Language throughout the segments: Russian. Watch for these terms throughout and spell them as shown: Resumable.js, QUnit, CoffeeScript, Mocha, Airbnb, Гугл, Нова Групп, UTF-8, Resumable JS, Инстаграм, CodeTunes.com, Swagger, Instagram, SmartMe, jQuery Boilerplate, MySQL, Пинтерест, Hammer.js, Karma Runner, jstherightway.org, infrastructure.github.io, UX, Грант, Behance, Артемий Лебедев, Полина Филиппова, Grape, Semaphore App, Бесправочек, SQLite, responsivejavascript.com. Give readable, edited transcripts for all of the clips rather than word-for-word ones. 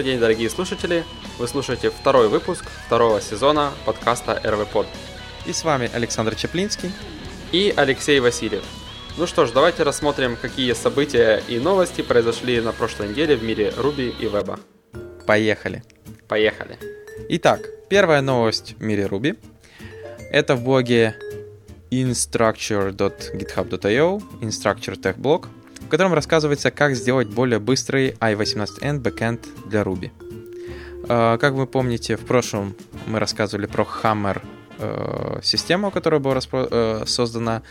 Добрый день, дорогие слушатели! Вы слушаете второй выпуск второго сезона подкаста RW Pod. И с вами Александр Чеплинский и Алексей Васильев. Ну что ж, давайте рассмотрим, какие события и новости произошли на прошлой неделе в мире Ruby и веба. Поехали! Итак, первая новость в мире Ruby. Это в блоге infrastructure.github.io, infrastructure tech блог, в котором рассказывается, как сделать более быстрый i18n бэкэнд для Ruby. Как вы помните, в прошлом мы рассказывали про Hammer систему, которая была создана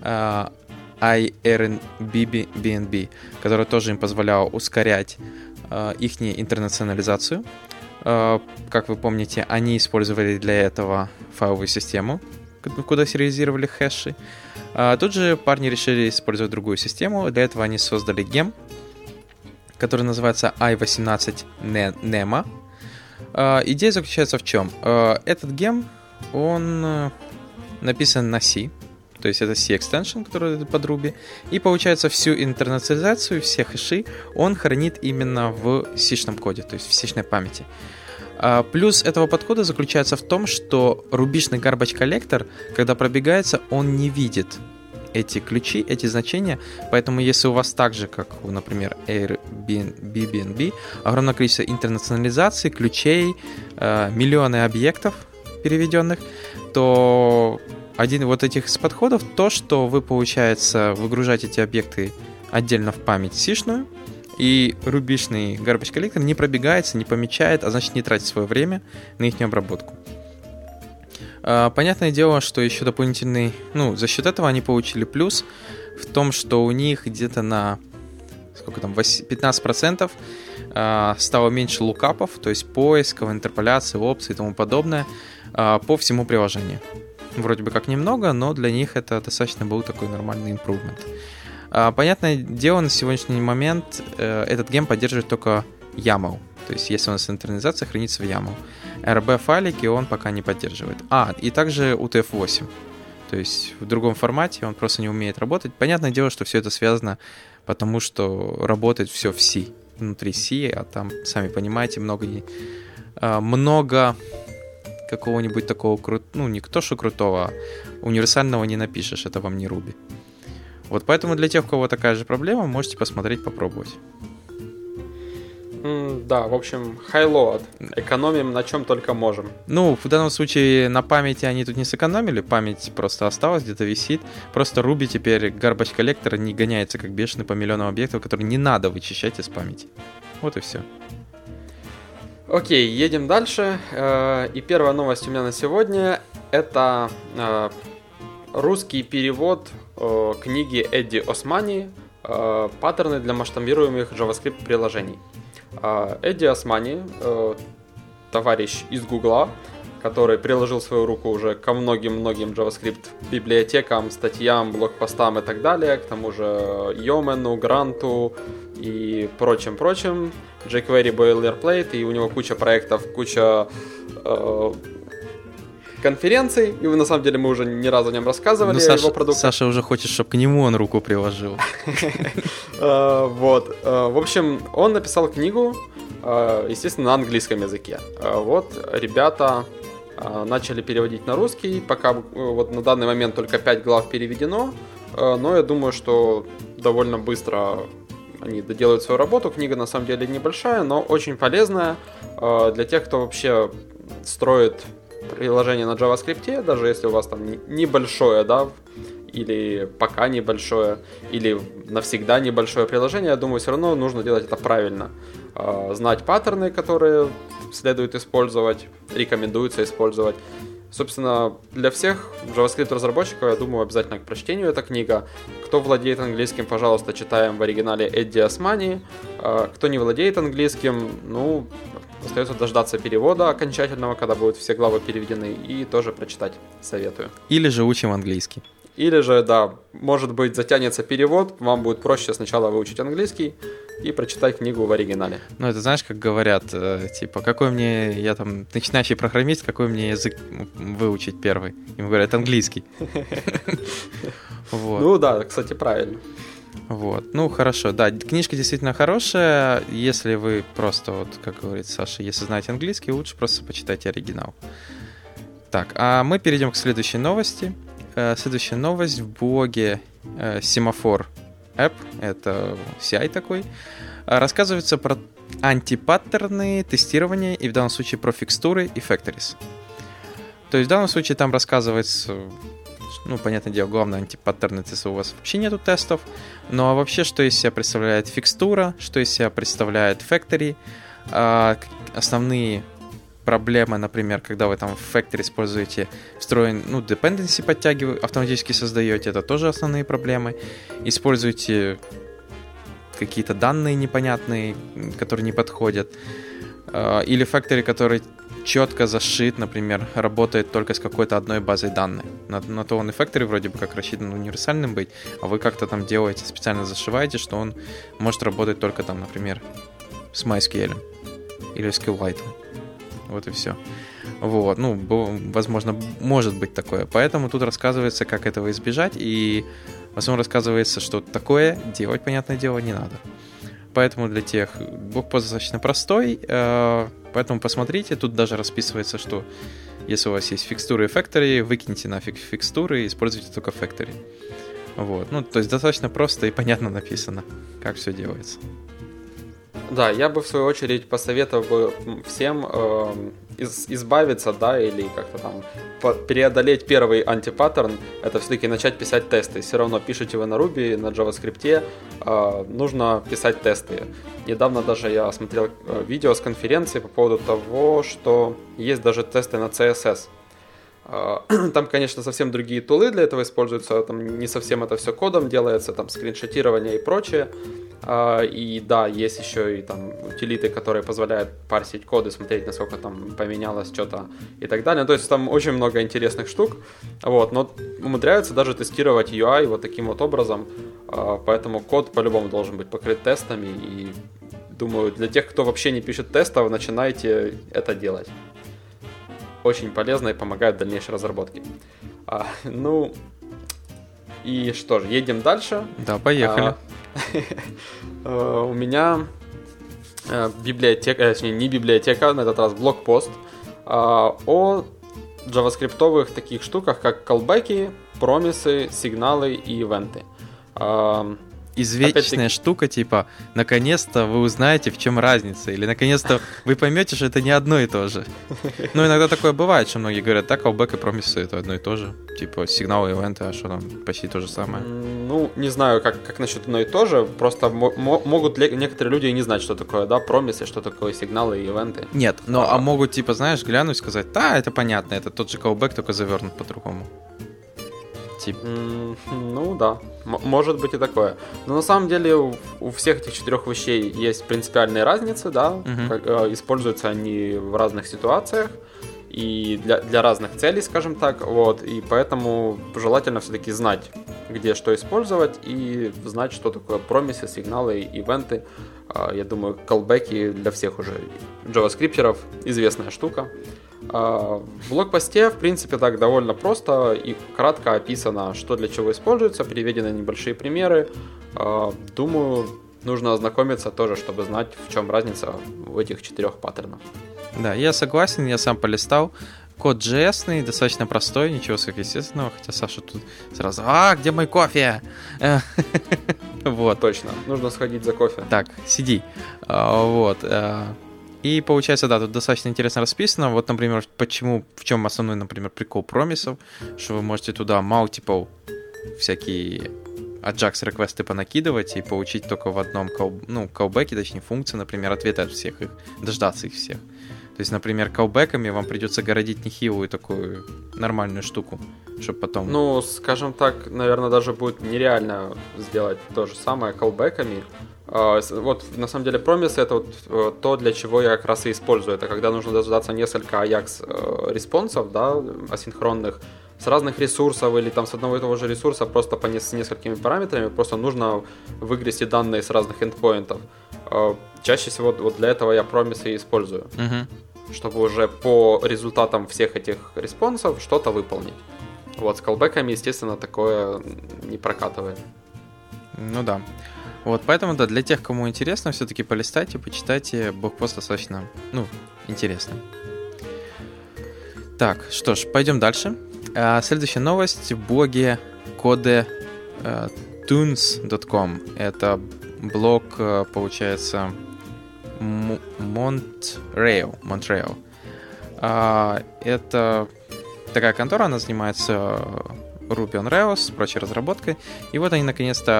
Airbnb, которая тоже им позволяла ускорять их интернационализацию. Как вы помните, они использовали для этого файловую систему, куда сериализировали хэши. Тут же парни решили использовать другую систему. Для этого они создали гем, который называется i18nema. Идея заключается в чем? Этот гем, он написан на C, то есть это C-экстеншн, который под Ruby. И получается, всю интернационализацию, все хэши он хранит именно в C-шном коде, то есть в C-шной памяти. Плюс этого подхода заключается в том, что рубишный garbage collector, когда пробегается, он не видит эти ключи, эти значения. Поэтому если у вас так же, как, например, Airbnb, огромное количество интернационализаций, ключей, миллионы объектов переведенных, то один вот этих из подходов, то, что вы, получается, выгружаете эти объекты отдельно в память сишную, и рубишный garbage collector не пробегается, не помечает, а значит не тратит свое время на их обработку. Понятное дело, что еще дополнительный... за счет этого они получили плюс в том, что у них где-то на 15% стало меньше лукапов, то есть поисков, интерполяций, опций и тому подобное по всему приложению. Вроде бы как немного, но для них это достаточно был такой нормальный импрувмент. Понятное дело, на сегодняшний момент этот гем поддерживает только YAML. То есть, если у нас интернализация, хранится в YAML. RB-файлики он пока не поддерживает. И также UTF-8. То есть, в другом формате он просто не умеет работать. Понятное дело, что все это связано, потому что работает все в C. Внутри C, а там, сами понимаете, много какого-нибудь такого крутого, не то что крутого, а универсального не напишешь, это вам не Ruby. Вот поэтому для тех, у кого такая же проблема, можете посмотреть, попробовать. Да, в общем, хайлоад. Экономим на чем только можем. В данном случае на памяти они тут не сэкономили, память просто осталась, где-то висит. Просто Ruby теперь garbage collector не гоняется как бешеный по миллионам объектов, которые не надо вычищать из памяти. Вот и все. Окей, едем дальше. И первая новость у меня на сегодня – это русский перевод книги Эдди Османи «Паттерны для масштабируемых JavaScript-приложений». Эдди Османи, товарищ из Гугла, который приложил свою руку уже ко многим-многим JavaScript-библиотекам, статьям, блогпостам и так далее, к тому же Йомену, Гранту и прочим-прочим, jQuery Boilerplate, и у него куча проектов, куча... конференций, и на самом деле мы уже не раз о нем рассказывали, о его продуктах. Саша уже хочет, чтобы к нему он руку приложил. Вот. В общем, он написал книгу, естественно, на английском языке. Вот, ребята начали переводить на русский, пока вот на данный момент только 5 глав переведено, но я думаю, что довольно быстро они доделают свою работу. Книга на самом деле небольшая, но очень полезная для тех, кто вообще строит приложение на JavaScript, даже если у вас там небольшое, да, или пока небольшое, или навсегда небольшое приложение, я думаю, все равно нужно делать это правильно. Знать паттерны, которые следует использовать, рекомендуется использовать. Собственно, для всех JavaScript-разработчиков, я думаю, обязательно к прочтению эта книга. Кто владеет английским, пожалуйста, читаем в оригинале Эдди Османи. Кто не владеет английским, остается дождаться перевода окончательного, когда будут все главы переведены, и тоже прочитать советую. Или же учим английский. Или же, да, может быть, затянется перевод, вам будет проще сначала выучить английский и прочитать книгу в оригинале. Это знаешь, как говорят, начинающий программист, какой мне язык выучить первый? Им говорят английский. Да, кстати, правильно. Вот. Ну, хорошо, да, книжка действительно хорошая. Если вы просто, вот, как говорит Саша, если знаете английский, лучше просто почитайте оригинал. Так, а мы перейдем к следующей новости. Следующая новость в блоге Semaphore App, это CI такой, рассказывается про антипаттерны тестирования и в данном случае про фикстуры и factories. То есть в данном случае там рассказывается, ну, понятное дело, главное, антипаттерны тесты у вас вообще нету тестов, но вообще, что из себя представляет фикстура, что из себя представляет factory, основные проблема, например, когда вы там в Factory используете встроенный, ну, dependency подтягиваете, автоматически создаете, это тоже основные проблемы. Используете какие-то данные непонятные, которые не подходят. Или Factory, который четко зашит, например, работает только с какой-то одной базой данных. На то он и Factory вроде бы как рассчитан универсальным быть, а вы как-то там делаете, специально зашиваете, что он может работать только там, например, с MySQL или с SQLite. Вот и все. Вот. Ну, возможно, может быть такое. Поэтому тут рассказывается, как этого избежать. И в основном рассказывается, что такое делать, понятное дело, не надо. Поэтому для тех... Блокпост достаточно простой. Поэтому посмотрите. Тут даже расписывается, что если у вас есть фикстуры и factory, выкиньте нафиг фикстуры и используйте только factory. Вот. Ну, то есть достаточно просто и понятно написано, как все делается. Да, я бы в свою очередь посоветовал бы всем избавиться, да, или как-то там преодолеть первый антипаттерн, это все-таки начать писать тесты. Все равно пишете вы на Ruby, на JavaScript, нужно писать тесты. Недавно даже я смотрел видео с конференции по поводу того, что есть даже тесты на CSS. Там, конечно, совсем другие тулы для этого используются, там не совсем это все кодом делается, там скриншотирование и прочее. И да, есть еще и там утилиты, которые позволяют парсить коды, смотреть, насколько там поменялось что-то и так далее. То есть там очень много интересных штук, вот, но умудряются даже тестировать UI вот таким вот образом, поэтому код по-любому должен быть покрыт тестами. И думаю, для тех, кто вообще не пишет тестов, начинайте это делать. Очень полезно и помогает в дальнейшей разработке. Ну, и что же, едем дальше. Да, поехали. У меня библиотека, точнее, не библиотека, на этот раз блокпост о джаваскриптовых таких штуках, как колбеки, промисы, сигналы и ивенты. Извечная штука, типа, наконец-то вы узнаете, в чем разница, или наконец-то вы поймете, что это не одно и то же. Ну, иногда такое бывает, что многие говорят, так, callback и промисы — это одно и то же. Типа, сигналы и ивенты, а что там, почти то же самое. Ну, не знаю, как насчет одно и то же, просто могут некоторые люди и не знать, что такое, да, промисы, что такое сигналы и ивенты. Нет, но а могут, типа, знаешь, глянуть и сказать, да, это понятно, это тот же callback, только завернут по-другому. Ну да, может быть и такое. Но на самом деле у всех этих четырех вещей есть принципиальные разницы, да, используются они в разных ситуациях и для разных целей, скажем так, вот, и поэтому желательно все-таки знать, где что использовать, и знать, что такое промисы, сигналы, ивенты. Я думаю, колбеки для всех уже джаваскриптеров известная штука. В блокпосте, в принципе, так довольно просто и кратко описано, что для чего используется, приведены небольшие примеры. Думаю, нужно ознакомиться тоже, чтобы знать, в чем разница в этих четырех паттернах. Да, я согласен, я сам полистал. Код JS-ный, достаточно простой, ничего сверхъестественного, хотя Саша тут сразу где мой кофе? Вот. Точно, нужно сходить за кофе. Так, сиди. Вот. И получается, да, тут достаточно интересно расписано. Вот, например, почему, в чем основной, например, прикол промисов, что вы можете туда multiple всякие AJAX-реквесты понакидывать и получить только в одном callback'е, точнее, функции, например, ответы от всех их, дождаться их всех. То есть, например, колбэками вам придется городить нехилую такую нормальную штуку, чтобы потом... Ну, скажем так, наверное, даже будет нереально сделать то же самое колбэками. Вот, на самом деле, промис — это вот то, для чего я как раз и использую. Это когда нужно дождаться несколько AJAX-респонсов, да, асинхронных, с разных ресурсов или там с одного и того же ресурса, просто с несколькими параметрами, просто нужно выгрести данные с разных эндпоинтов. Чаще всего вот для этого я промисы и использую, чтобы уже по результатам всех этих респонсов что-то выполнить. Вот, с колбэками, естественно, такое не прокатывает. Ну да. Вот, поэтому, да, для тех, кому интересно, все-таки полистайте, почитайте. Блокпост достаточно, интересно. Так, что ж, пойдем дальше. Следующая новость в блоге CodeTunes.com. Это блог, получается, Montreal. Это такая контора, она занимается Ruby on Rails, прочей разработкой. И вот они наконец-то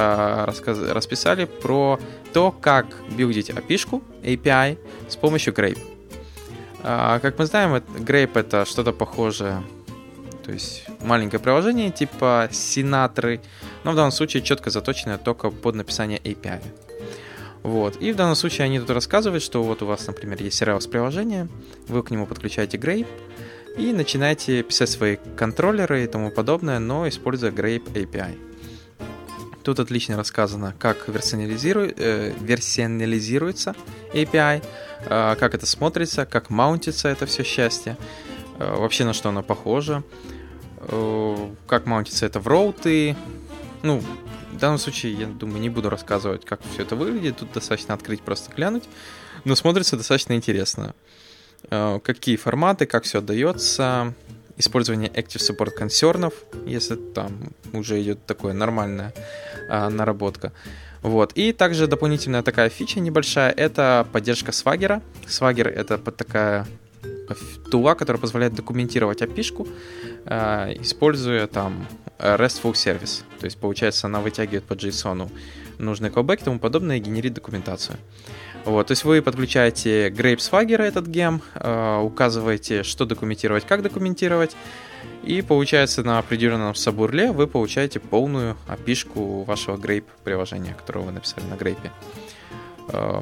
расписали про то, как билдить API-шку, API с помощью Grape. Как мы знаем, Grape — это что-то похожее, то есть маленькое приложение типа Sinatra, но в данном случае четко заточенное только под написание API. Вот. И в данном случае они тут рассказывают, что вот у вас, например, есть Rails-приложение, вы к нему подключаете Grape, и начинаете писать свои контроллеры и тому подобное, но используя Grape API. Тут отлично рассказано, как версионализируется API, как это смотрится, как маунтится это все счастье, вообще на что оно похоже, как маунтится это в роуты. В данном случае, я думаю, не буду рассказывать, как все это выглядит, тут достаточно открыть, просто глянуть, но смотрится достаточно интересно. Какие форматы, как все отдается, использование Active Support консернов, если там уже идет такая нормальная наработка. Вот. И также дополнительная такая фича небольшая, это поддержка Swagger. Swagger — это такая тула, которая позволяет документировать API-шку, используя там RESTful сервис. То есть, получается, она вытягивает по JSON нужный callback и тому подобное и генерит документацию. Вот, то есть вы подключаете Grape Swagger, этот гем, указываете, что документировать, как документировать, и получается на определенном сабурле вы получаете полную API-шку вашего Grape приложения, которое вы написали на Grape.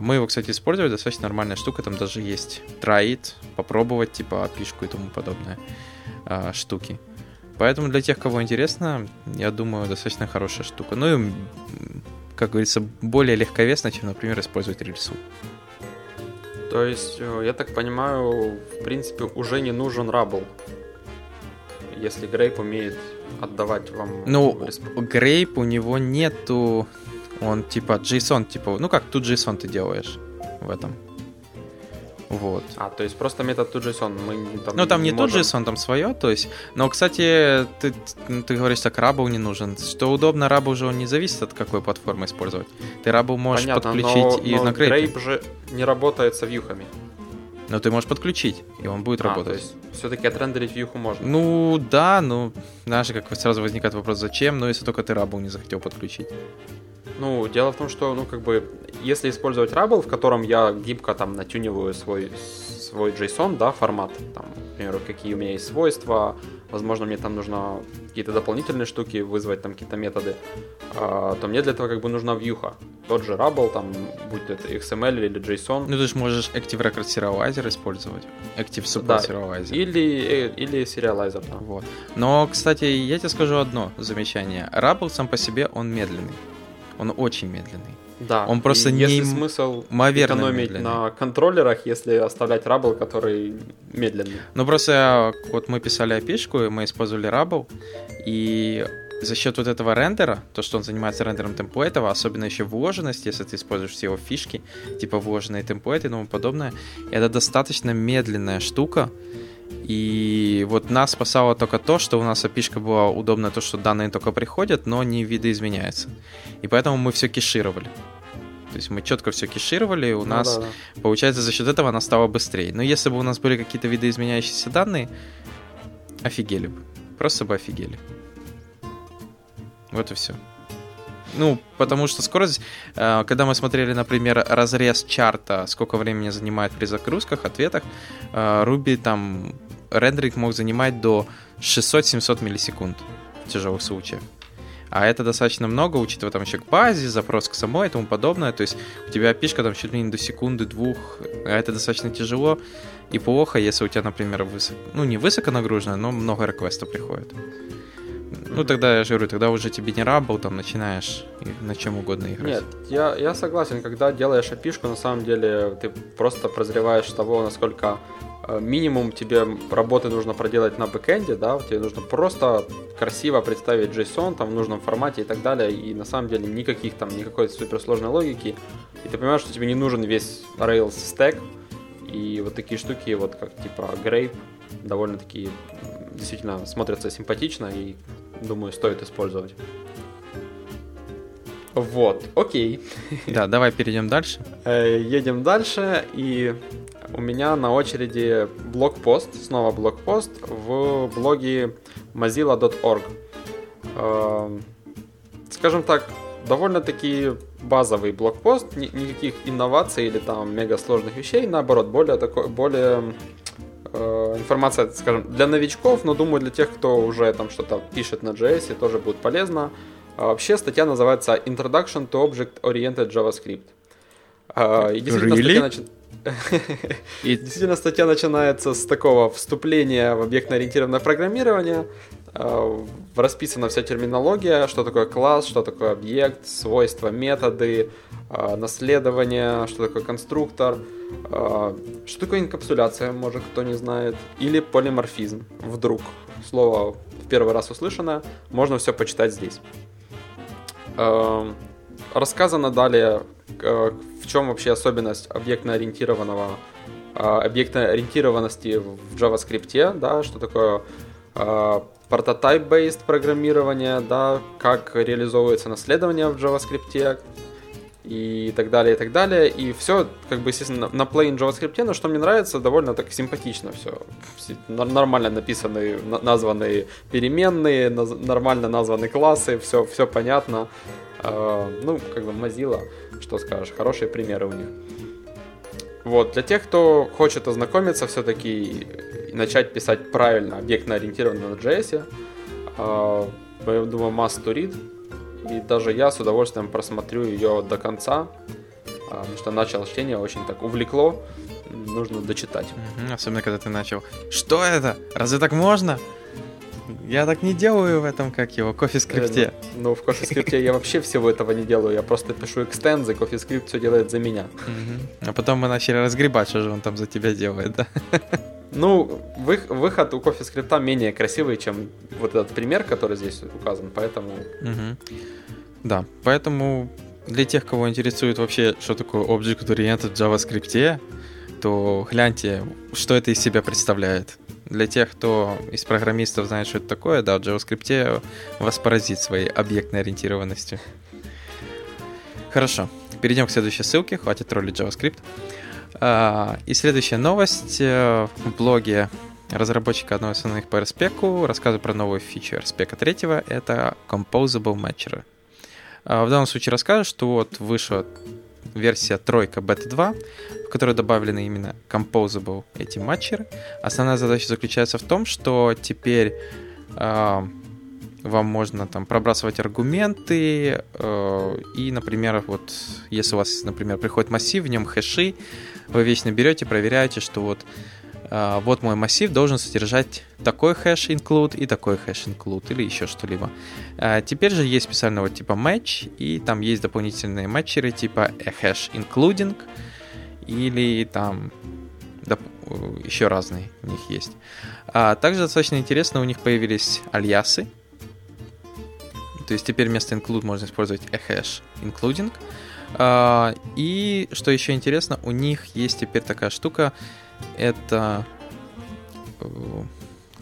Мы его, кстати, использовали, достаточно нормальная штука, там даже есть try it, попробовать, типа API-шку и тому подобное штуки. Поэтому для тех, кого интересно, я думаю, достаточно хорошая штука. Ну и, как говорится, более легковесно, чем, например, использовать рельсу. То есть, я так понимаю, в принципе, уже не нужен Rabl, если Grape умеет отдавать вам... Grape у него нету... Он типа JSON, типа... как тут JSON ты делаешь в этом. Вот. То есть просто метод ToJSON. Там не ToJSON, там свое, то есть. Но, кстати, ты говоришь, так Rabl не нужен. Что удобно, Rabl уже он не зависит от какой платформы использовать. Ты Rabl можешь подключить на Grape. Grape же не работает со вьюхами. Но ты можешь подключить, и он будет работать. То есть все-таки отрендерить вьюху можно. Знаешь, как сразу возникает вопрос, зачем, если только ты Rabl не захотел подключить. Дело в том, что, если использовать Rabl, в котором я гибко там натюниваю свой JSON, да, формат, там, к примеру, какие у меня есть свойства, возможно, мне там нужно какие-то дополнительные штуки вызвать, там, какие-то методы, то мне для этого нужна вьюха. Тот же Rabl, там, будь это XML или JSON. Ты же можешь Active Record Serializer использовать. Active Support Serializer. Или Serializer, да. Вот. Но, кстати, я тебе скажу одно замечание. Rabl сам по себе, он медленный. Он очень медленный. Да, он просто если смысл экономить медленный. На контроллерах, если оставлять Rabl, который медленный. Просто вот мы писали API-шку, и мы использовали Rabl, и за счет вот этого рендера, то, что он занимается рендером темплейтов, особенно еще вложенность, если ты используешь все его фишки, типа вложенные темплейты и тому подобное, это достаточно медленная штука. И вот нас спасало только то, что у нас API-шка была удобна, то, что данные только приходят, но не видоизменяются. И поэтому мы все кешировали. То есть мы четко все кешировали, и у нас, получается, за счет этого она стала быстрее. Но если бы у нас были какие-то видоизменяющиеся данные, офигели бы. Просто бы офигели. Вот и все. Потому что скорость... Когда мы смотрели, например, разрез чарта, сколько времени занимает при загрузках, ответах, Ruby там рендеринг мог занимать до 600-700 миллисекунд в тяжелых случаях. А это достаточно много, учитывая там еще к базе, запрос к самой и тому подобное. То есть у тебя API-шка там чуть ли не до секунды-двух. А это достаточно тяжело и плохо, если у тебя, например, не высоко нагружено, но много реквестов приходит. Тогда, я же говорю, тогда уже тебе не Rabl, там, начинаешь на чем угодно играть. Нет, я согласен, когда делаешь API-шку, на самом деле, ты просто прозреваешь того, насколько минимум тебе работы нужно проделать на бэкэнде, да, тебе нужно просто красиво представить JSON там в нужном формате и так далее, и на самом деле никаких там, никакой суперсложной логики, и ты понимаешь, что тебе не нужен весь Rails стек, и вот такие штуки, вот как типа Grape, довольно-таки действительно смотрятся симпатично и, думаю, стоит использовать. Вот, окей. Да, давай перейдем дальше. Едем дальше, и у меня на очереди блокпост, снова блокпост в блоге mozilla.org. Скажем так, довольно-таки базовый блокпост, никаких инноваций или там мега сложных вещей, наоборот, более информация, скажем, для новичков, но думаю, для тех, кто уже там что-то пишет на JS, тоже будет полезно. Вообще статья называется Introduction to Object-Oriented JavaScript. И действительно, статья начинается с такого вступления в объектно-ориентированное программирование. Расписана вся терминология, что такое класс, что такое объект, свойства, методы, наследование, что такое конструктор, что такое инкапсуляция, может, кто не знает, или полиморфизм. Вдруг слово в первый раз услышано, можно все почитать здесь. Рассказано далее, в чем вообще особенность объектно-ориентированности в JavaScript, да, что такое прототип-based программирование, да, как реализовывается наследование в JavaScript и так далее, и так далее. И все, как бы, естественно, на plain JavaScript, но что мне нравится, довольно так симпатично все. Нормально написаны, названы переменные, нормально названы классы, все понятно. Ну, как бы Mozilla, что скажешь, хорошие примеры у них. Вот, для тех, кто хочет ознакомиться все-таки и начать писать правильно, объектно-ориентированно на JS, я думаю, must to read. И даже я с удовольствием просмотрю ее до конца, потому что начало чтения очень так увлекло, нужно дочитать. Особенно, когда ты начал. Что это? Разве так можно? Я так не делаю в этом, как его, CoffeeScript. Ну, в CoffeeScript я вообще всего этого не делаю. Я просто пишу экстензы, CoffeeScript все делает за меня. А потом мы начали разгребать, что же он там за тебя делает, да? Ну, выход у CoffeeScript менее красивый, чем вот этот пример, который здесь указан, поэтому... Да, поэтому для тех, кого интересует вообще, что такое Object-Oriented в JavaScript, то гляньте, что это из себя представляет. Для тех, кто из программистов знает, что это такое, да, в JavaScript вас поразит своей объектной ориентированностью. Хорошо, перейдем к следующей ссылке, хватит троллить JavaScript. И следующая новость в блоге разработчика одного из основных по RSpec, рассказываю про новую фичу RSpec 3, это Composable Matcher. В данном случае расскажу, что вот вышла версия 3 бета 2, в которой добавлены именно Composable эти матчеры. Основная задача заключается в том, что теперь вам можно там пробрасывать аргументы, и, например, вот если у вас, например, приходит массив, в нем хэши, вы вечно берете, проверяете, что вот мой массив должен содержать такой хэш include и такой хэш include или еще что-либо. Теперь же есть специального типа match, и там есть дополнительные матчеры типа hash including или там... еще разные у них есть. Также достаточно интересно, у них появились альясы. То есть теперь вместо include можно использовать hash including. И что еще интересно, у них есть теперь такая штука, это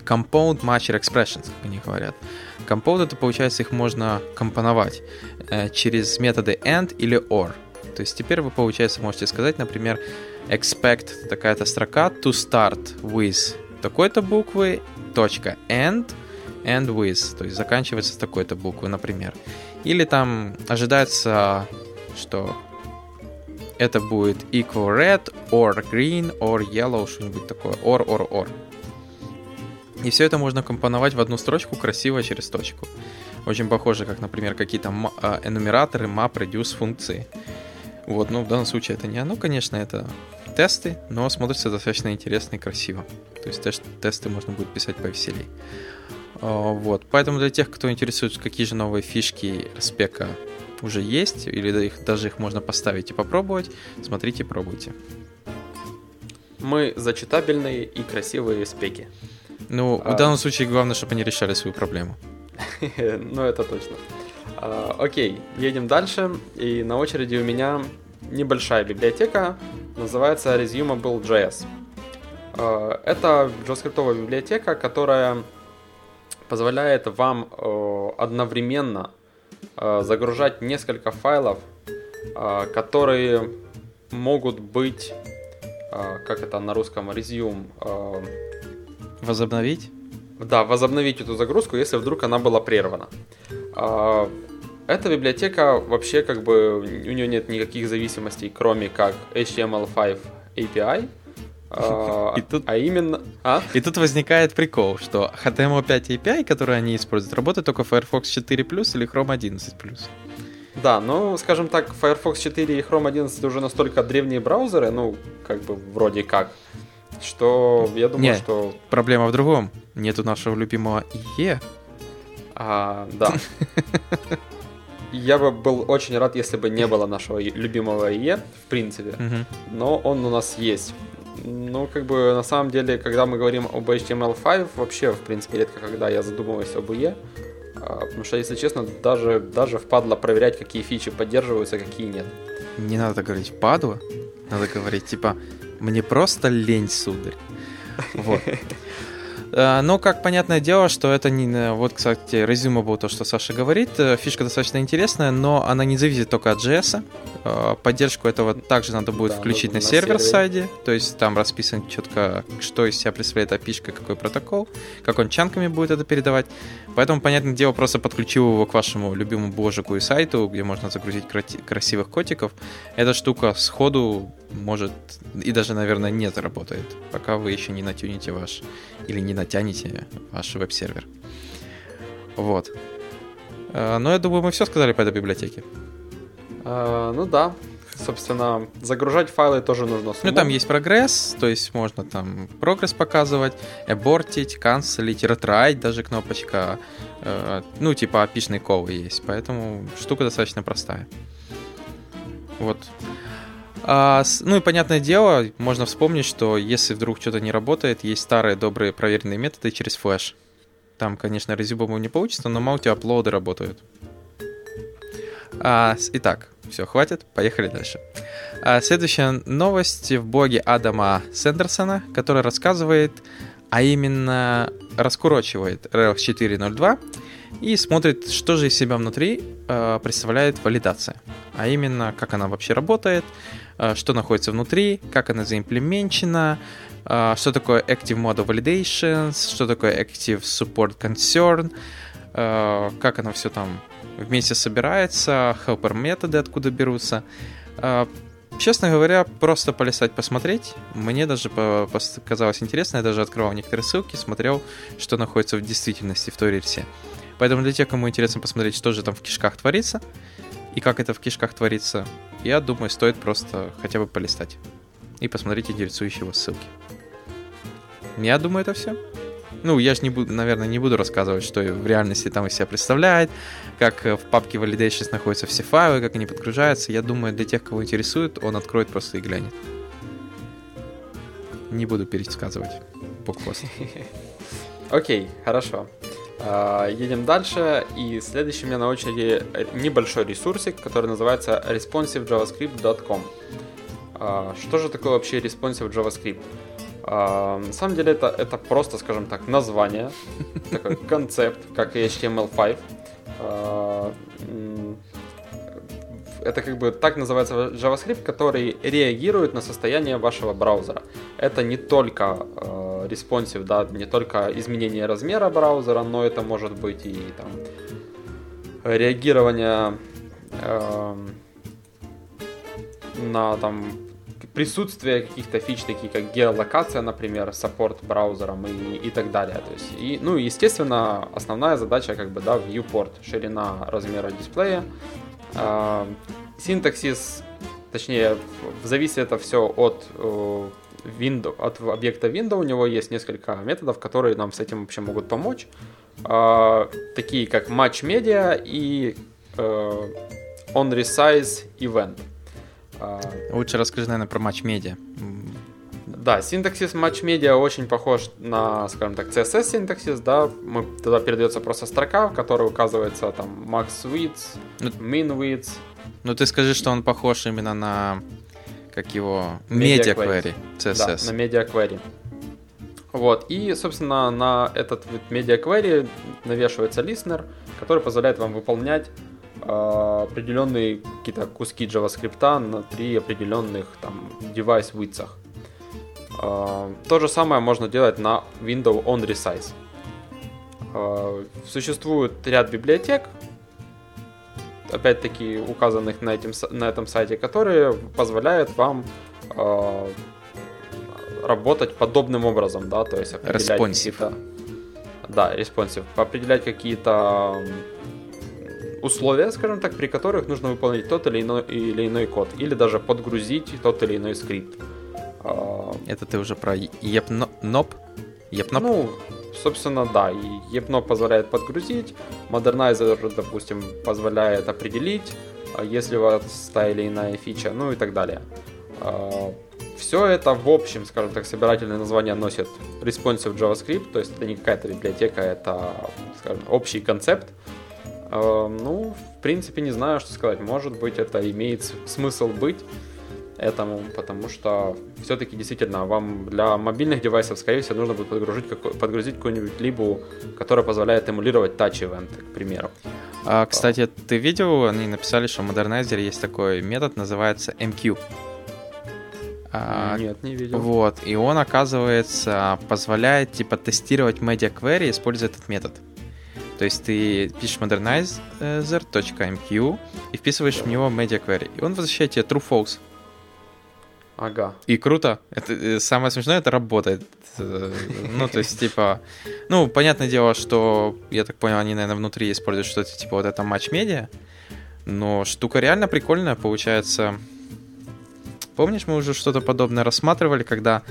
compound matcher expressions, как они говорят. Compound — это, получается, их можно компоновать через методы and или or. То есть теперь вы, получается, можете сказать, например, expect такая-то строка to start with такой-то буквы, точка, and with, то есть заканчивается с такой-то буквы, например. Или там ожидается, что это будет equal red, or green, or yellow, что-нибудь такое, or. И все это можно компоновать в одну строчку красиво через точку. Очень похоже, как, например, какие-то энумераторы, map, reduce функции. Вот, ну в данном случае это не оно, конечно, это тесты, но смотрится достаточно интересно и красиво. То есть тесты можно будет писать повеселей. Вот, поэтому для тех, кто интересуется, какие же новые фишки RSpec уже есть, или даже их можно поставить и попробовать, смотрите, пробуйте. мы за читабельные и красивые спеки. Ну, в данном случае главное, чтобы они решали свою проблему. Ну, это точно. Окей, едем дальше. И на очереди у меня небольшая библиотека, называется Resumable JS. Это JavaScript-овая библиотека, которая позволяет вам одновременно загружать несколько файлов, которые могут быть, как это на русском, resume... Возобновить? Да, возобновить эту загрузку, если вдруг она была прервана. Эта библиотека вообще как бы, у нее нет никаких зависимостей, кроме как HTML5 API. И тут возникает прикол, что HTML5 API, который они используют, работает только в Firefox 4 Plus или Chrome 11 Plus. Да, ну, скажем так, Firefox 4 и Chrome 11 уже настолько древние браузеры, ну, как бы вроде как, что я думаю, что... Проблема в другом. Нету нашего любимого IE. Да. Я бы был очень рад, если бы не было нашего любимого IE, в принципе. Но он у нас есть. Ну, как бы, на самом деле, когда мы говорим об HTML5, вообще, в принципе, редко когда я задумываюсь об IE. Потому что, если честно, даже впадло проверять, какие фичи поддерживаются, какие нет. Не надо говорить «падло», надо говорить типа «мне просто лень, сударь». Вот. Ну, как понятное дело, что это не... Вот, кстати, Resumable, то, что Саша говорит. Фишка достаточно интересная, но она не зависит только от JS. Поддержку этого также надо будет включить на сервер-сайде. То есть там расписано четко, что из себя представляет API-шка, какой протокол, как он чанками будет это передавать. Поэтому, понятное дело, просто подключил его к вашему любимому бложику и сайту, где можно загрузить красивых котиков. Эта штука сходу может и даже, наверное, не заработает, пока вы еще не натюните ваш или не натянете ваш веб-сервер. Вот. Но я думаю, мы все сказали по этой библиотеке. Ну да. Собственно, загружать файлы тоже нужно с умом. Ну, там есть прогресс, то есть можно там прогресс показывать, абортить, канцелить, ретраить даже кнопочка. Ну, типа API-шные колы есть, поэтому штука достаточно простая. Вот. Ну и понятное дело, можно вспомнить, что если вдруг что-то не работает, есть старые добрые проверенные методы через флэш. Там, конечно, Resumable не получится, но multi-upload работают. Итак, все, хватит, поехали дальше. Следующая новость в блоге Адама Сендерсона, который рассказывает, а именно раскурочивает Rails 4.0.2 и смотрит, что же из себя внутри представляет валидация. А именно, как она вообще работает, что находится внутри, как она заимплеменчена, что такое Active Model Validations, что такое Active Support Concern, как оно все там вместе собирается, helper-методы откуда берутся. Честно говоря, просто полистать, посмотреть. Мне даже показалось интересно, я даже открывал некоторые ссылки, смотрел, что находится в действительности в той рельсе. Поэтому для тех, кому интересно посмотреть, что же там в кишках творится, и как это в кишках творится, я думаю, стоит просто хотя бы полистать и посмотреть интересующие вас ссылки. Я думаю, это все. Ну, я же, не буду рассказывать, что в реальности там из себя представляет, как в папке Validations находятся все файлы, как они подгружаются. Я думаю, для тех, кого интересует, он откроет просто и глянет. Не буду пересказывать. Буквост. Окей, хорошо. Едем дальше. И следующий у меня на очереди небольшой ресурсик, который называется responsivejavascript.com. Что же такое вообще Responsive JavaScript? На самом деле это просто, скажем так, название, такой концепт, как и HTML5. Это как бы так называется JavaScript, который реагирует на состояние вашего браузера. Это не только responsive, да, не только изменение размера браузера, но это может быть и там реагирование на там присутствие каких-то фич, такие как геолокация, например, саппорт браузером и так далее. То есть, ну, естественно, основная задача, как бы, да, viewport, ширина размера дисплея. Синтаксис, точнее, зависит это все от объекта window. У него есть несколько методов, которые нам с этим вообще могут помочь. Такие как match media и onResize event. Лучше расскажи, наверное, про матч-медиа. Да, синтаксис MatchMedia очень похож на, скажем так, CSS синтаксис, да, туда передается просто строка, в которой указывается там max width, min width. Ну ты скажи, что он похож именно на, как его, MediaQuery CSS. Да, на MediaQuery. Вот, и, собственно, на этот вид MediaQuery навешивается листнер, который позволяет вам выполнять определенные какие-то куски JavaScript на три определенных там девайс-витцах. То же самое можно делать на window on resize. Существует ряд библиотек, опять-таки указанных на этом сайте, которые позволяют вам работать подобным образом, да, то есть определять какие-то, да, responsive, определять какие-то условия, скажем так, при которых нужно выполнить тот или иной код, или даже подгрузить тот или иной скрипт. Это ты уже про Yepnope? Ну, собственно, да. Yepnope позволяет подгрузить, Modernizer, допустим, позволяет определить, если у вас та или иная фича, ну и так далее. Все это, в общем, скажем так, собирательное название носит Responsive JavaScript, то есть это не какая-то библиотека, это, скажем, общий концепт. Ну, в принципе, не знаю, что сказать. Может быть, это имеет смысл быть этому, потому что все-таки действительно вам для мобильных девайсов, скорее всего, нужно будет подгрузить какую-нибудь либу, которая позволяет эмулировать touch-эвенты, к примеру. А, кстати, ты видел, они написали, что в Modernizer есть такой метод, называется MQ. Нет, не видел. Вот, и он, оказывается, позволяет типа тестировать MediaQuery, используя этот метод. То есть ты пишешь modernizer.mq и вписываешь в него MediaQuery. И он возвращает тебе true-false. Ага. И круто. Это самое смешное, это работает. Ну, то есть, типа... Ну, понятное дело, что, я так понял, они, наверное, внутри используют что-то типа вот это MatchMedia. Но штука реально прикольная получается. Помнишь, мы уже что-то подобное рассматривали, когда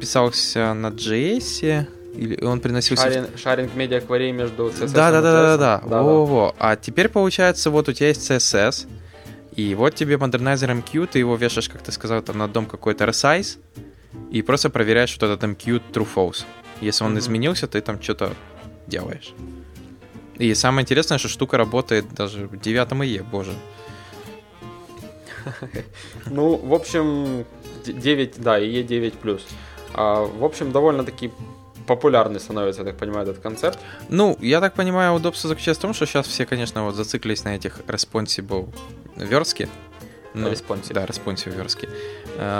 писался на JS... Или он приносился... Шаринг медиакварей между CSS и CSS. Да. Во-во-во. А теперь, получается, вот у тебя есть CSS, и вот тебе Modernizer MQ, ты его вешаешь, как ты сказал, там на дом какой-то resize, и просто проверяешь вот этот MQ true-false. Если он изменился, ты там что-то делаешь. И самое интересное, что штука работает даже в 9-м IE, боже. Ну, в общем, 9, да, IE 9+. В общем, довольно-таки... популярный становится, я так понимаю, этот концепт. Ну, я так понимаю, удобство заключается в том, что сейчас все, конечно, вот зациклились на этих responsible верстки. Ну, да, responsive верстки.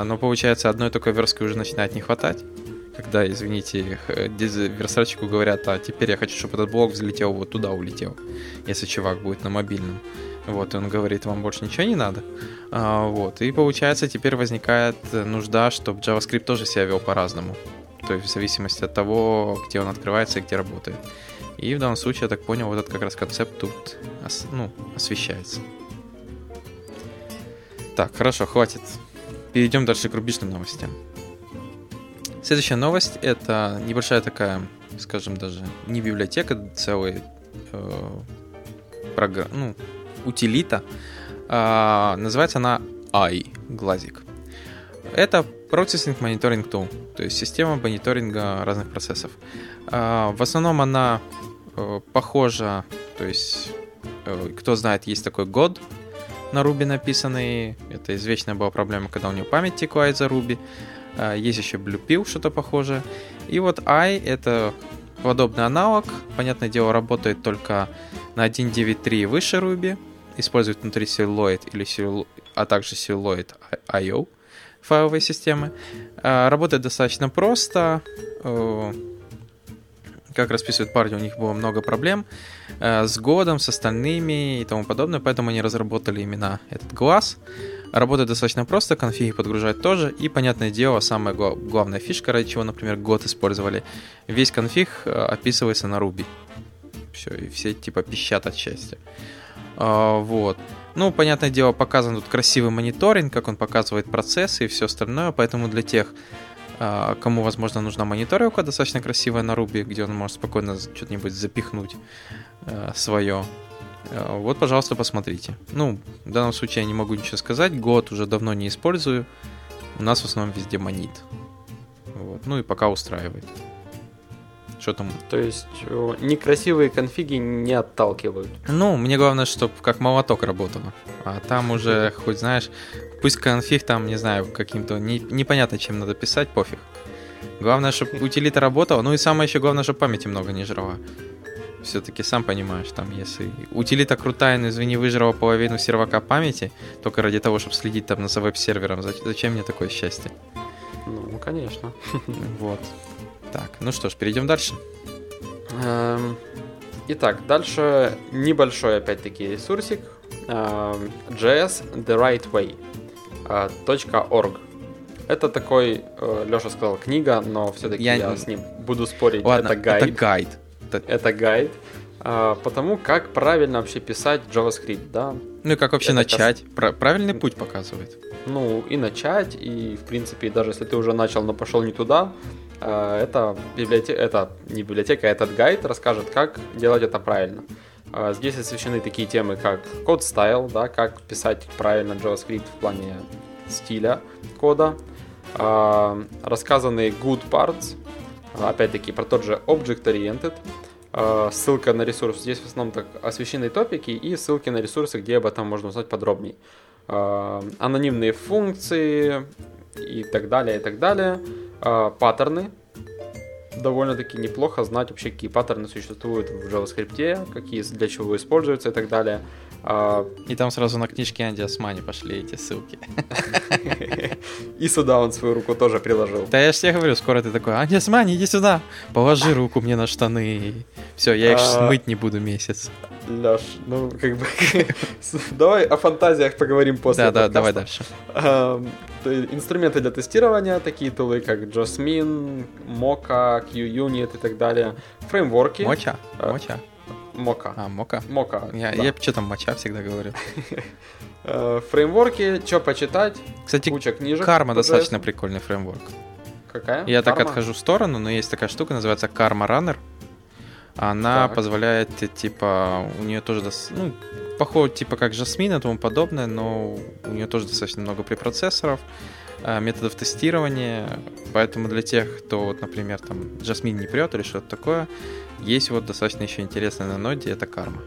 Но, получается, одной только верстки уже начинает не хватать. Когда, извините, верстальщику говорят, а теперь я хочу, чтобы этот блок взлетел, вот туда улетел, если чувак будет на мобильном. Вот, и он говорит, вам больше ничего не надо. Вот, и, получается, теперь возникает нужда, чтобы JavaScript тоже себя вел по-разному. То есть в зависимости от того, где он открывается и где работает. И в данном случае, я так понял, вот этот как раз концепт тут освещается. Так, хорошо, хватит. Перейдем дальше к рубежным новостям. Следующая новость — это небольшая такая, скажем, даже не библиотека, целая утилита. Называется она iGlazik. Это Processing Monitoring Tool, то есть система мониторинга разных процессов. В основном она похожа, то есть, кто знает, есть такой God на Ruby написанный. Это извечная была проблема, когда у нее память текла из-за Ruby. Есть еще BluePill, что-то похожее. И вот I — это подобный аналог. Понятное дело, работает только на 1.9.3 выше Ruby. Использует внутри Celluloid, а также Celluloid.io файловой системы. Работает достаточно просто. Как расписывают парни, у них было много проблем с годом, с остальными и тому подобное, поэтому они разработали именно этот глаз. Работает достаточно просто, конфиги подгружать тоже, и, понятное дело, самая главная фишка, ради чего, например, год использовали, весь конфиг описывается на Ruby. Все, и все типа пищат от счастья. Вот. Ну, понятное дело, показан тут красивый мониторинг, как он показывает процессы и все остальное, поэтому для тех, кому, возможно, нужна мониторилка достаточно красивая на Ruby, где он может спокойно что-нибудь запихнуть свое, вот, пожалуйста, посмотрите. Ну, в данном случае я не могу ничего сказать, год уже давно не использую, у нас в основном везде монит. Вот. Ну и пока устраивает. Что там? То есть некрасивые конфиги не отталкивают. Ну, мне главное, чтобы как молоток работало. А там уже, хоть знаешь, пусть конфиг там, не знаю, каким-то непонятно чем надо писать, пофиг. Главное, чтобы утилита работала. Ну и самое еще главное, чтобы памяти много не жрала. Все-таки сам понимаешь, там, если утилита крутая, но, извини, выжрала половину сервака памяти, только ради того, чтобы следить там за веб-сервером, зачем мне такое счастье? Ну, конечно. Вот. Так, ну что ж, перейдем дальше. Итак, дальше небольшой, опять-таки, ресурсик. jstherightway.org. Это такой, Леша сказал, книга, но все-таки я с ним буду спорить. Ладно, это гайд. Это гайд. Потому как правильно вообще писать JavaScript, да? Ну и как вообще это начать. Правильный путь показывает. Ну и начать, и в принципе, даже если ты уже начал, но пошел не туда, этот гайд расскажет, как делать это правильно. Здесь освещены такие темы, как код стайл, да, как писать правильно JavaScript в плане стиля кода. Рассказаны good parts, опять-таки про тот же object-oriented. Ссылка на ресурс. Здесь в основном так освещены топики и ссылки на ресурсы, где об этом можно узнать подробнее. Анонимные функции и так далее, и так далее. Паттерны. Довольно-таки неплохо знать вообще, какие паттерны существуют в JavaScript, какие для чего используются и так далее. И там сразу на книжке Эдди Османи пошли эти ссылки. И сюда он свою руку тоже приложил. Да я же тебе говорю, скоро ты такой: Эдди Османи, иди сюда, положи руку мне на штаны. Все, я их смыть не буду месяц. Леш, ну как бы давай о фантазиях поговорим после подкаста. Да, давай дальше. Инструменты для тестирования, такие тулы, как Jasmine, Mocha, QUnit и так далее. Фреймворки. Mocha. Mocha. Я что там моча всегда говорю. Фреймворки, что почитать. Кстати, куча книжек. Карма достаточно прикольный фреймворк. Какая? Я так отхожу в сторону, но есть такая штука, называется Karma Runner. Она позволяет, типа, у нее тоже, похоже, типа, как Jasmine и тому подобное, но у нее тоже достаточно много препроцессоров, методов тестирования, поэтому для тех, кто, вот, например, там, Jasmine не прет или что-то такое, есть вот достаточно еще интересное на ноде, это Karma.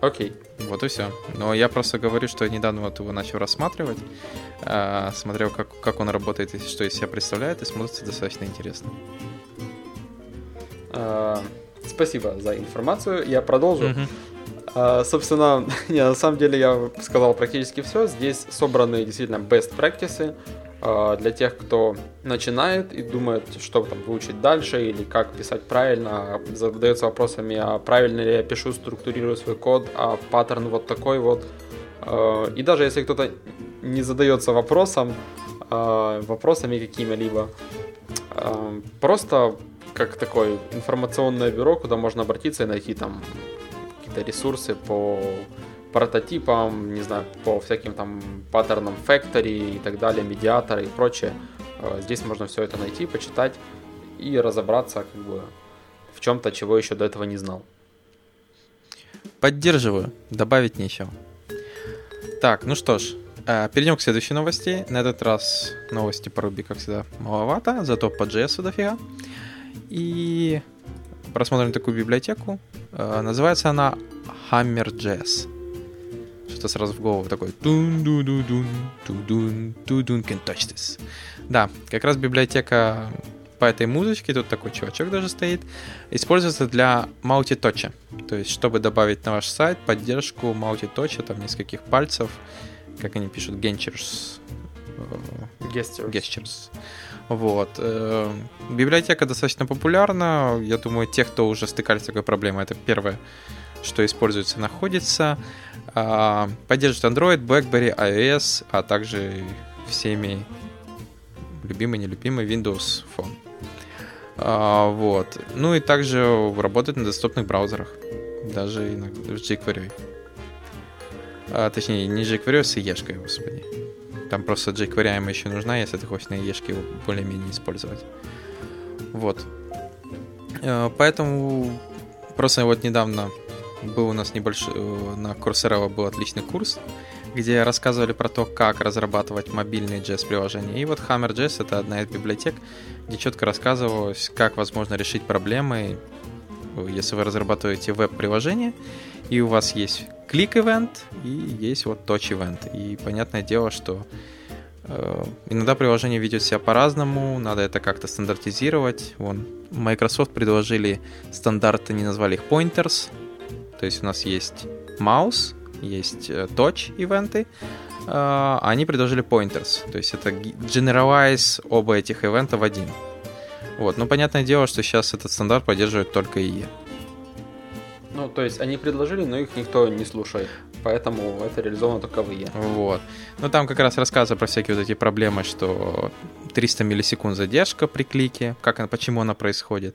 Окей. Вот и все. Но я просто говорю, что я недавно вот его начал рассматривать, смотрел, как он работает и что из себя представляет, и смотрится достаточно интересно. Спасибо за информацию. Я продолжу. Собственно, на самом деле я сказал практически все. Здесь собраны действительно best practices для тех, кто начинает и думает, что там выучить дальше или как писать правильно. Задается вопросами, а правильно ли я пишу, структурирую свой код, а паттерн вот такой вот. И даже если кто-то не задается вопросами какими-либо, просто как такое информационное бюро, куда можно обратиться и найти там какие-то ресурсы по прототипам, не знаю, по всяким там паттернам factory и так далее, медиаторы и прочее. Здесь можно все это найти, почитать и разобраться как бы в чем-то, чего еще до этого не знал. Поддерживаю, добавить нечего. Так, ну что ж, перейдем к следующей новости. На этот раз новости по Ruby, как всегда, маловато, зато по JS дофига. И просмотрим такую библиотеку. Называется она Hammer.js. Что-то сразу в голову такое. Can't touch this. Да, как раз библиотека по этой музычке. Тут такой чувачок даже стоит. Используется для multi-touch. То есть, чтобы добавить на ваш сайт поддержку multi-touch, там нескольких пальцев. Как они пишут? Gestures. Вот. Библиотека достаточно популярна. Я думаю, те, кто уже стыкались с такой проблемой, это первое, что используется, находится. Поддерживает Android, BlackBerry, iOS, а также всеми любимый-нелюбимый Windows Phone. Вот. Ну и также работает на доступных браузерах. Даже иногда с jQuery. Точнее, не jQuery, а с EEшкой, господи. Там просто jQuery ему еще нужна, если ты хочешь на EEшке его более-менее использовать. Вот. Поэтому просто вот недавно был у нас небольшой... На Coursera был отличный курс где рассказывали про то, как разрабатывать мобильные JS-приложения. И вот Hammer.js — это одна из библиотек, где четко рассказывалось, как возможно решить проблемы, если вы разрабатываете веб-приложение, и у вас есть клик-ивент и есть вот touch-ивент. И понятное дело, что иногда приложение ведет себя по-разному, надо это как-то стандартизировать. Вон, Microsoft предложили стандарты, не назвали их pointers, то есть у нас есть mouse, есть touch-ивенты, а они предложили pointers, то есть это generalize оба этих ивента в один. Вот, ну, понятное дело, что сейчас этот стандарт поддерживает только IE. Ну, то есть они предложили, но их никто не слушает, поэтому это реализовано только в IE. Вот. Ну, там как раз рассказывают про всякие вот эти проблемы, что 300 миллисекунд задержка при клике, как она, почему она происходит.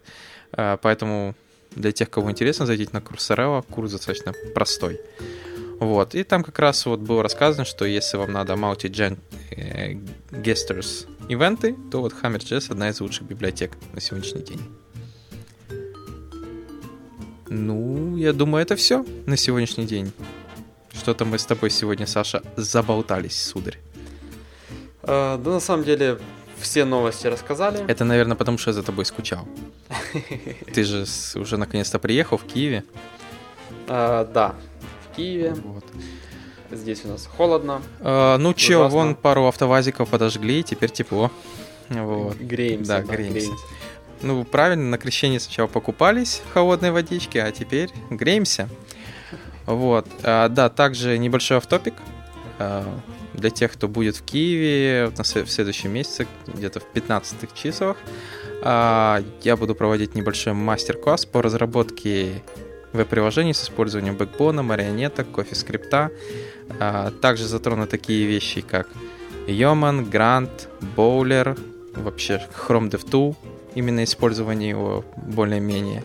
Поэтому для тех, кому интересно, зайдите на Coursera, курс достаточно простой. Вот. И там как раз вот было рассказано, что если вам надо multi-gestures ивенты, то вот Hammer.js одна из лучших библиотек на сегодняшний день. Ну, я думаю, это все на сегодняшний день. Что-то мы с тобой сегодня, Саша, заболтались, сударь. Да, на самом деле, все новости рассказали. Это, наверное, потому что я за тобой скучал. Ты же уже наконец-то приехал в Киеве. Да. Киеве. Вот. Здесь у нас холодно. Ну чё, вон пару автовазиков подожгли, и теперь тепло. Вот. Греемся. Да, греемся. Ну, правильно, на крещении сначала покупались в холодной водичке, а теперь греемся. Вот. Да, также небольшой оффтопик. Для тех, кто будет в Киеве в следующем месяце, где-то в 15-х числах, я буду проводить небольшой мастер-класс по разработке веб-приложений с использованием бэкбона, марионеток, кофе-скрипта. Также затронуты такие вещи, как Йомен, Грант, Боулер, вообще Chrome DevTool, именно использование его более-менее.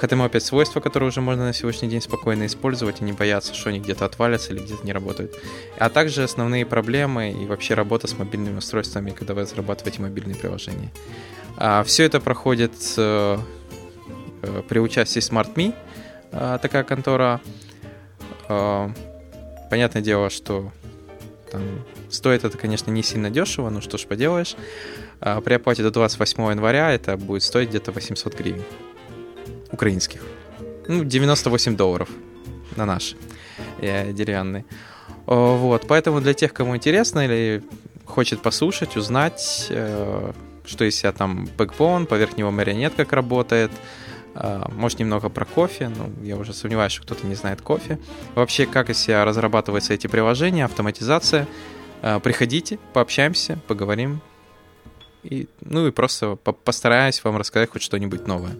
HTML5 свойства, которые уже можно на сегодняшний день спокойно использовать и не бояться, что они где-то отвалятся или где-то не работают. А также основные проблемы и вообще работа с мобильными устройствами, когда вы разрабатываете мобильные приложения. Все это проходит при участии SmartMe, такая контора. Понятное дело, что там стоит это, конечно, не сильно дешево, но что ж поделаешь. При оплате до 28 января это будет стоить где-то 800 гривен украинских. Ну, $98 на наши деревянные. Вот, поэтому для тех, кому интересно или хочет послушать, узнать, что из себя там бэкбон, поверх него марионетка как работает, может, немного про кофе, но я уже сомневаюсь, что кто-то не знает кофе. Вообще, как из себя разрабатываются эти приложения, автоматизация. Приходите, пообщаемся, поговорим. И, ну и просто постараюсь вам рассказать хоть что-нибудь новое.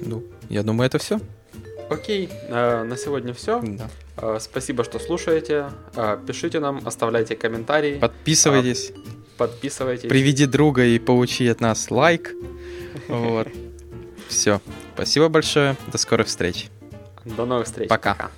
Ну, я думаю, это все. Окей, на сегодня все. Да. Спасибо, что слушаете. Пишите нам, оставляйте комментарии. Подписывайтесь. Подписывайтесь. Приведи друга и получи от нас лайк. Вот. Все. Спасибо большое. До скорых встреч. До новых встреч. Пока.